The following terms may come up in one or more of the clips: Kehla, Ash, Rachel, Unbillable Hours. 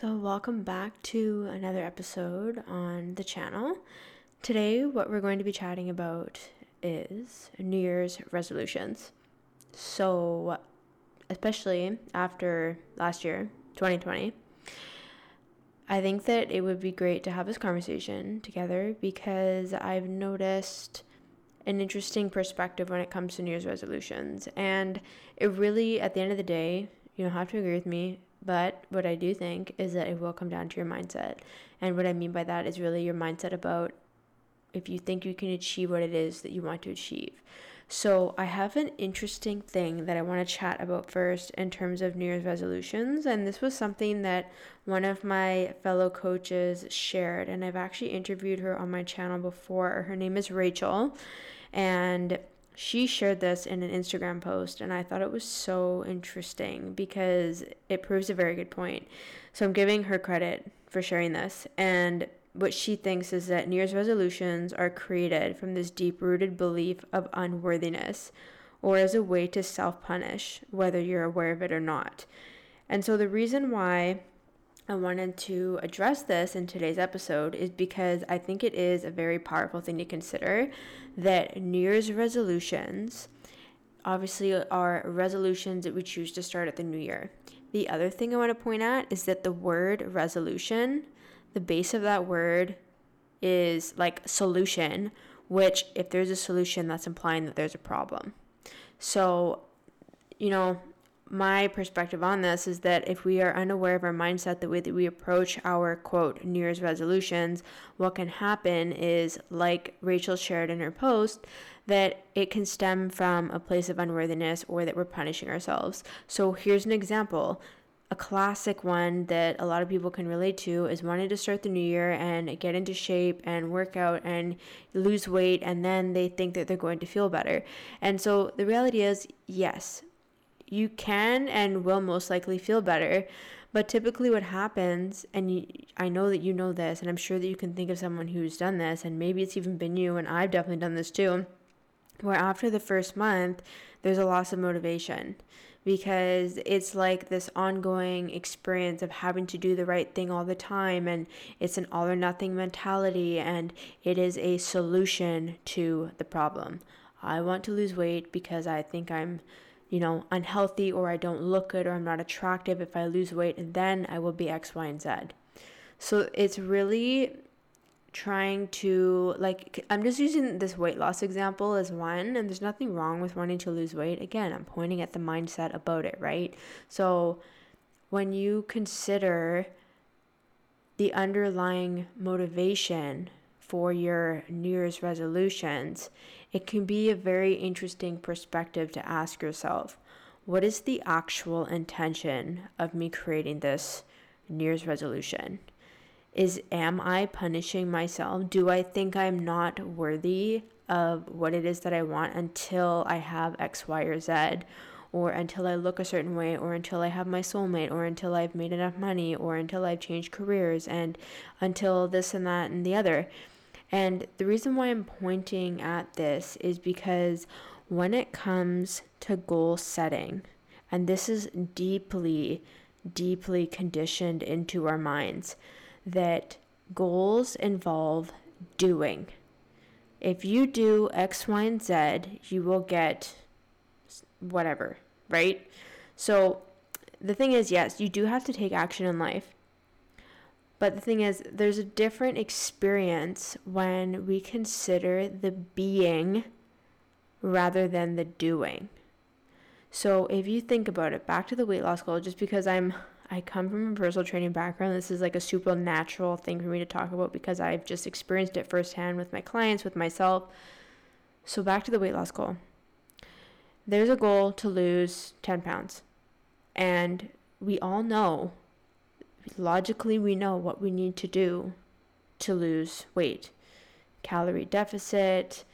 So welcome back to another episode on the channel. Today, what we're going to be chatting about is New Year's resolutions. So, especially after last year, 2020, I think that it would be great to have this conversation together because I've noticed an interesting perspective when it comes to New Year's resolutions. And it really, at the end of the day, you don't have to agree with me, but what I do think is that it will come down to your mindset. And what I mean by that is really your mindset about if you think you can achieve what it is that you want to achieve. So I have an interesting thing that I want to chat about first in terms of New Year's resolutions. And this was something that one of my fellow coaches shared. And I've actually interviewed her on my channel before. Her name is Rachel. And she shared this in an Instagram post, and I thought it was so interesting because it proves a very good point. So I'm giving her credit for sharing this. And what she thinks is that New Year's resolutions are created from this deep-rooted belief of unworthiness or as a way to self-punish, whether you're aware of it or not. And so the reason why I wanted to address this in today's episode is because I think it is a very powerful thing to consider that New Year's resolutions obviously are resolutions that we choose to start at the new year. The other thing I want to point out is that the word resolution, the base of that word is like solution, which if there's a solution, that's implying that there's a problem. So, my perspective on this is that if we are unaware of our mindset, the way that we approach our, quote, New Year's resolutions, what can happen is, like Rachel shared in her post, that it can stem from a place of unworthiness or that we're punishing ourselves. So here's an example. A classic one that a lot of people can relate to is wanting to start the new year and get into shape and work out and lose weight, and then they think that they're going to feel better. And so the reality is, yes, you can and will most likely feel better, but typically what happens, and I know that you know this, and I'm sure that you can think of someone who's done this, and maybe it's even been you, and I've definitely done this too, where after the first month, there's a loss of motivation because it's like this ongoing experience of having to do the right thing all the time, and it's an all or nothing mentality, and it is a solution to the problem. I want to lose weight because I think I'm unhealthy, or I don't look good, or I'm not attractive. If I lose weight, and then I will be X, Y, and Z. So it's really trying to, I'm just using this weight loss example as one, and there's nothing wrong with wanting to lose weight. Again, I'm pointing at the mindset about it, right? So when you consider the underlying motivation for your New Year's resolutions, it can be a very interesting perspective to ask yourself, what is the actual intention of me creating this New Year's resolution? Am I punishing myself? Do I think I'm not worthy of what it is that I want until I have X, Y, or Z? Or until I look a certain way, or until I have my soulmate, or until I've made enough money, or until I've changed careers, and until this and that and the other. And the reason why I'm pointing at this is because when it comes to goal setting, and this is deeply, deeply conditioned into our minds, that goals involve doing. If you do X, Y, and Z, you will get whatever, right? So the thing is, yes, you do have to take action in life. But the thing is, there's a different experience when we consider the being rather than the doing. So if you think about it, back to the weight loss goal, just because I come from a personal training background, this is like a supernatural thing for me to talk about because I've just experienced it firsthand with my clients, with myself. So back to the weight loss goal. There's a goal to lose 10 pounds. And we all know Logically, we know what we need to do to lose weight. Calorie deficit,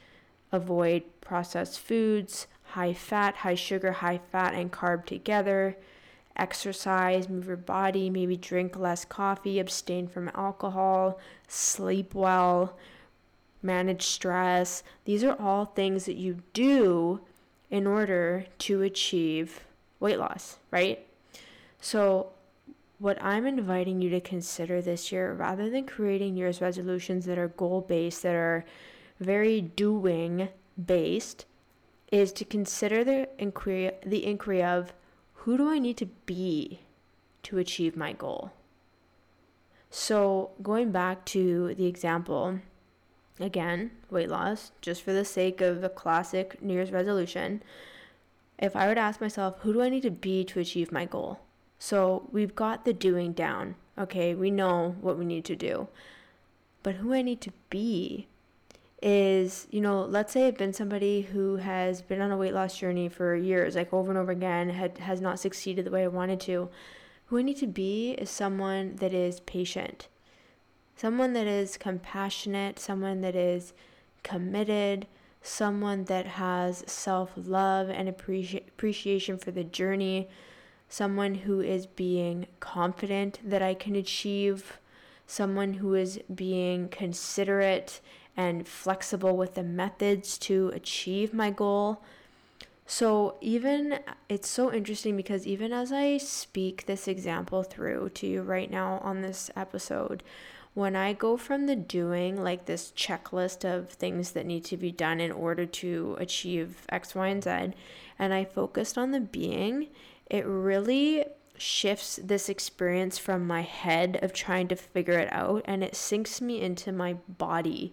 avoid processed foods, high fat, high sugar, high fat and carb together, exercise, move your body, maybe drink less coffee, abstain from alcohol, sleep well, manage stress. These are all things that you do in order to achieve weight loss, right? So what I'm inviting you to consider this year, rather than creating New Year's resolutions that are goal-based, that are very doing-based, is to consider the inquiry of, who do I need to be to achieve my goal? So going back to the example, again, weight loss, just for the sake of a classic New Year's resolution, if I were to ask myself, who do I need to be to achieve my goal? So we've got the doing down, okay? We know what we need to do. But who I need to be is, you know, let's say I've been somebody who has been on a weight loss journey for years, like over and over again, has not succeeded the way I wanted to. Who I need to be is someone that is patient, someone that is compassionate, someone that is committed, someone that has self-love and appreciation for the journey, someone who is being confident that I can achieve, someone who is being considerate and flexible with the methods to achieve my goal. So even, it's so interesting because even as I speak this example through to you right now on this episode, when I go from the doing, like this checklist of things that need to be done in order to achieve X, Y, and Z, and I focused on the being, it really shifts this experience from my head of trying to figure it out, and it sinks me into my body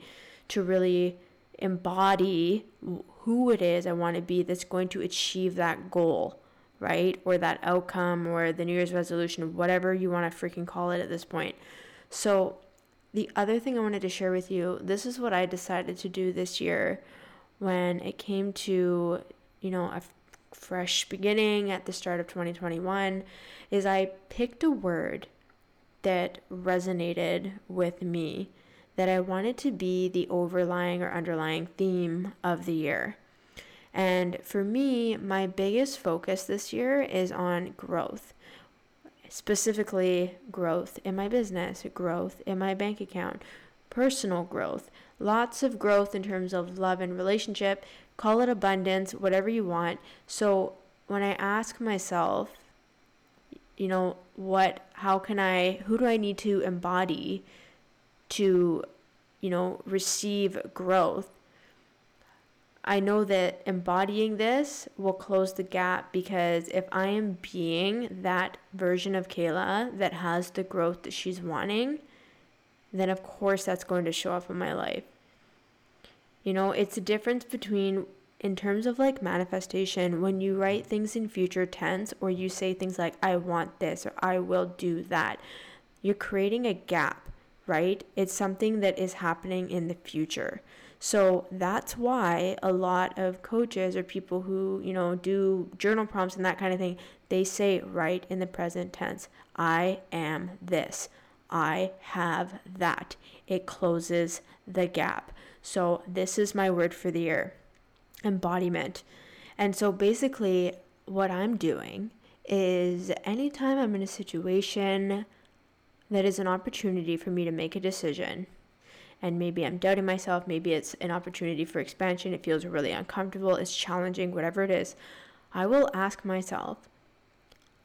to really embody who it is I want to be that's going to achieve that goal, right? Or that outcome, or the New Year's resolution, whatever you want to freaking call it at this point. So the other thing I wanted to share with you, this is what I decided to do this year when it came to, you know, a fresh beginning at the start of 2021, is I picked a word that resonated with me, that I wanted to be the overlying or underlying theme of the year. And for me, my biggest focus this year is on growth. Specifically, growth in my business, growth in my bank account, personal growth, lots of growth in terms of love and relationship, call it abundance, whatever you want. So when I ask myself, you know, who do I need to embody to, you know, receive growth? I know that embodying this will close the gap, because if I am being that version of Kehla that has the growth that she's wanting, then of course that's going to show up in my life. You know, it's the difference between, in terms of like manifestation, when you write things in future tense or you say things like, I want this or I will do that, you're creating a gap, right? It's something that is happening in the future. So that's why a lot of coaches or people who, you know, do journal prompts and that kind of thing, they say right in the present tense, I am this, I have that. It closes the gap. So this is my word for the year, embodiment. And so basically what I'm doing is, anytime I'm in a situation that is an opportunity for me to make a decision, and maybe I'm doubting myself, maybe it's an opportunity for expansion, it feels really uncomfortable, it's challenging, whatever it is, I will ask myself,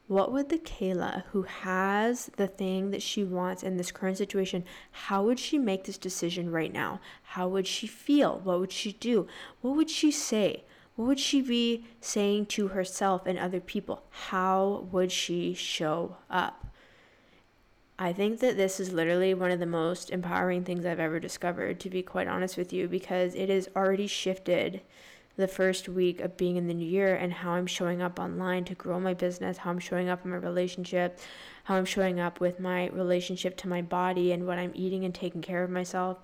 what would the Kehla who has the thing that she wants in this current situation, how would she make this decision right now? How would she feel? What would she do? What would she say? What would she be saying to herself and other people? How would she show up? I think that this is literally one of the most empowering things I've ever discovered, to be quite honest with you, because it has already shifted the first week of being in the new year, and how I'm showing up online to grow my business, how I'm showing up in my relationship, how I'm showing up with my relationship to my body and what I'm eating and taking care of myself.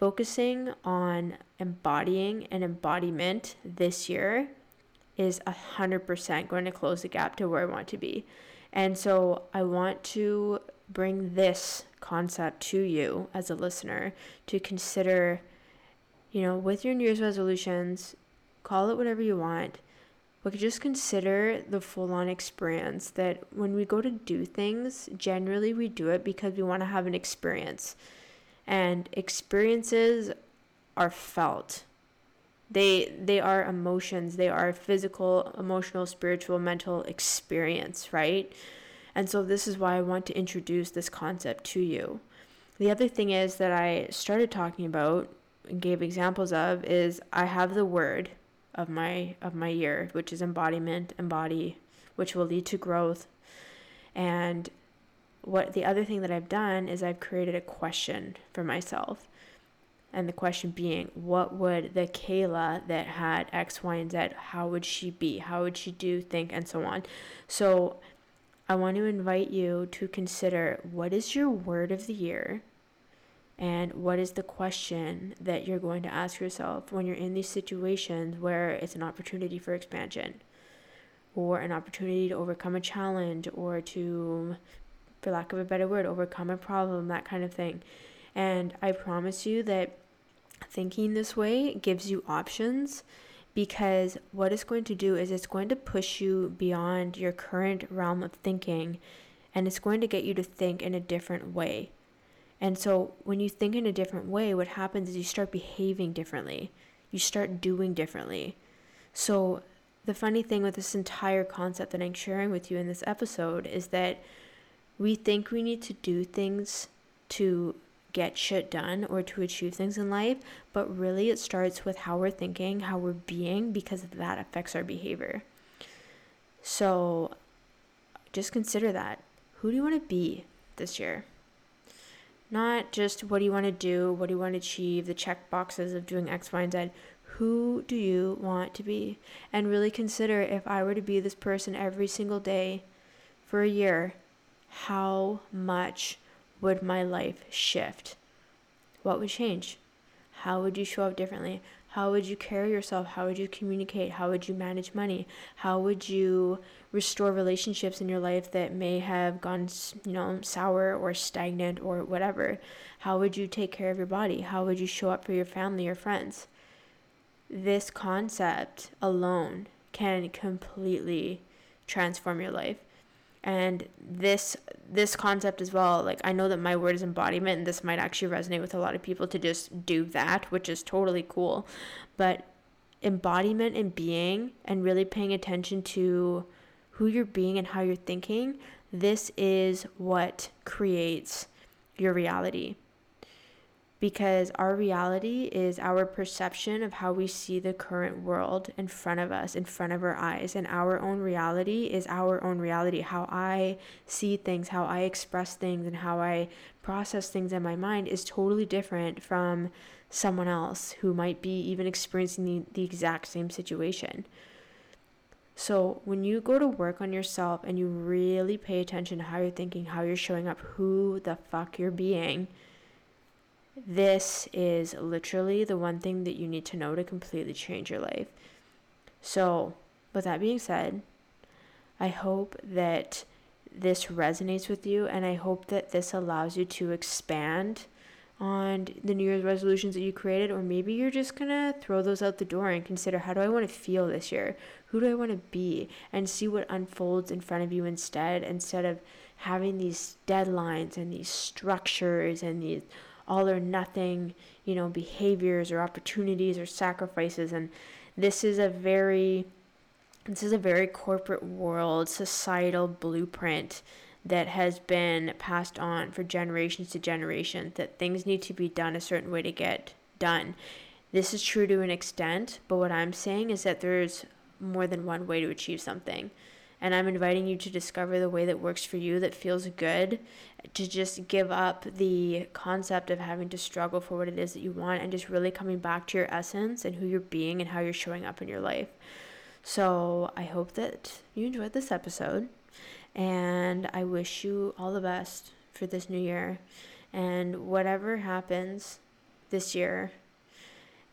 Focusing on embodying and embodiment this year is 100% going to close the gap to where I want to be. And so I want to bring this concept to you as a listener to consider, you know, with your New Year's resolutions, call it whatever you want, but just consider the full-on experience that when we go to do things, generally we do it because we want to have an experience. And experiences are felt. They are emotions. They are physical, emotional, spiritual, mental experience, right? And so this is why I want to introduce this concept to you. The other thing is that I started talking about and gave examples of is I have the word of my year, which is embodiment, embody, which will lead to growth. And what the other thing that I've done is I've created a question for myself. And the question being, what would the Kehla that had X, Y, and Z, how would she be? How would she do, think, and so on? So I want to invite you to consider, what is your word of the year? And what is the question that you're going to ask yourself when you're in these situations where it's an opportunity for expansion or an opportunity to overcome a challenge or to, for lack of a better word, overcome a problem, that kind of thing. And I promise you that thinking this way gives you options, because what it's going to do is it's going to push you beyond your current realm of thinking, and it's going to get you to think in a different way. And so when you think in a different way, what happens is you start behaving differently. You start doing differently. So the funny thing with this entire concept that I'm sharing with you in this episode is that we think we need to do things to get shit done or to achieve things in life, but really it starts with how we're thinking, how we're being, because that affects our behavior. So just consider that. Who do you want to be this year? Not just what do you want to do, what do you want to achieve, the check boxes of doing X, Y, and Z. Who do you want to be? And really consider, if I were to be this person every single day for a year, how much would my life shift? What would change? How would you show up differently? How would you carry yourself? How would you communicate? How would you manage money? How would you restore relationships in your life that may have gone, you know, sour or stagnant or whatever? How would you take care of your body? How would you show up for your family or friends? This concept alone can completely transform your life. And this concept as well, like, I know that my word is embodiment, and this might actually resonate with a lot of people to just do that, which is totally cool. But embodiment and being, and really paying attention to who you're being and how you're thinking, this is what creates your reality. Because our reality is our perception of how we see the current world in front of us, in front of our eyes. And our own reality is our own reality. How I see things, how I express things, and how I process things in my mind is totally different from someone else who might be even experiencing the exact same situation. So when you go to work on yourself and you really pay attention to how you're thinking, how you're showing up, who the fuck you're being, this is literally the one thing that you need to know to completely change your life. So, with that being said, I hope that this resonates with you, and I hope that this allows you to expand on the New Year's resolutions that you created, or maybe you're just gonna throw those out the door and consider, how do I want to feel this year? Who do I want to be? And see what unfolds in front of you instead of having these deadlines and these structures and these all or nothing, you know, behaviors or opportunities or sacrifices. And this is a very corporate world, societal blueprint that has been passed on for generations to generations, that things need to be done a certain way to get done. This is true to an extent, but what I'm saying is that there's more than one way to achieve something. And I'm inviting you to discover the way that works for you, that feels good, to just give up the concept of having to struggle for what it is that you want, and just really coming back to your essence and who you're being and how you're showing up in your life. So I hope that you enjoyed this episode, and I wish you all the best for this new year. And whatever happens this year,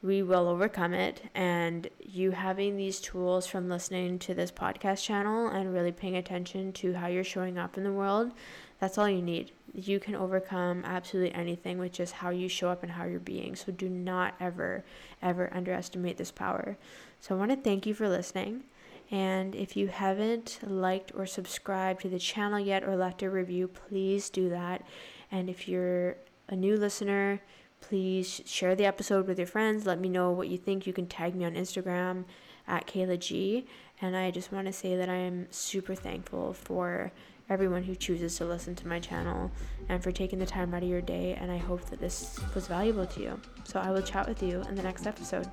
we will overcome it. And you having these tools from listening to this podcast channel and really paying attention to how you're showing up in the world, that's all you need. You can overcome absolutely anything with just how you show up and how you're being. So do not ever, ever underestimate this power. So I want to thank you for listening. And if you haven't liked or subscribed to the channel yet or left a review, please do that. And if you're a new listener, please share the episode with your friends. Let me know what you think. You can tag me on Instagram at Kehla G. And I just want to say that I am super thankful for everyone who chooses to listen to my channel and for taking the time out of your day. And I hope that this was valuable to you. So I will chat with you in the next episode.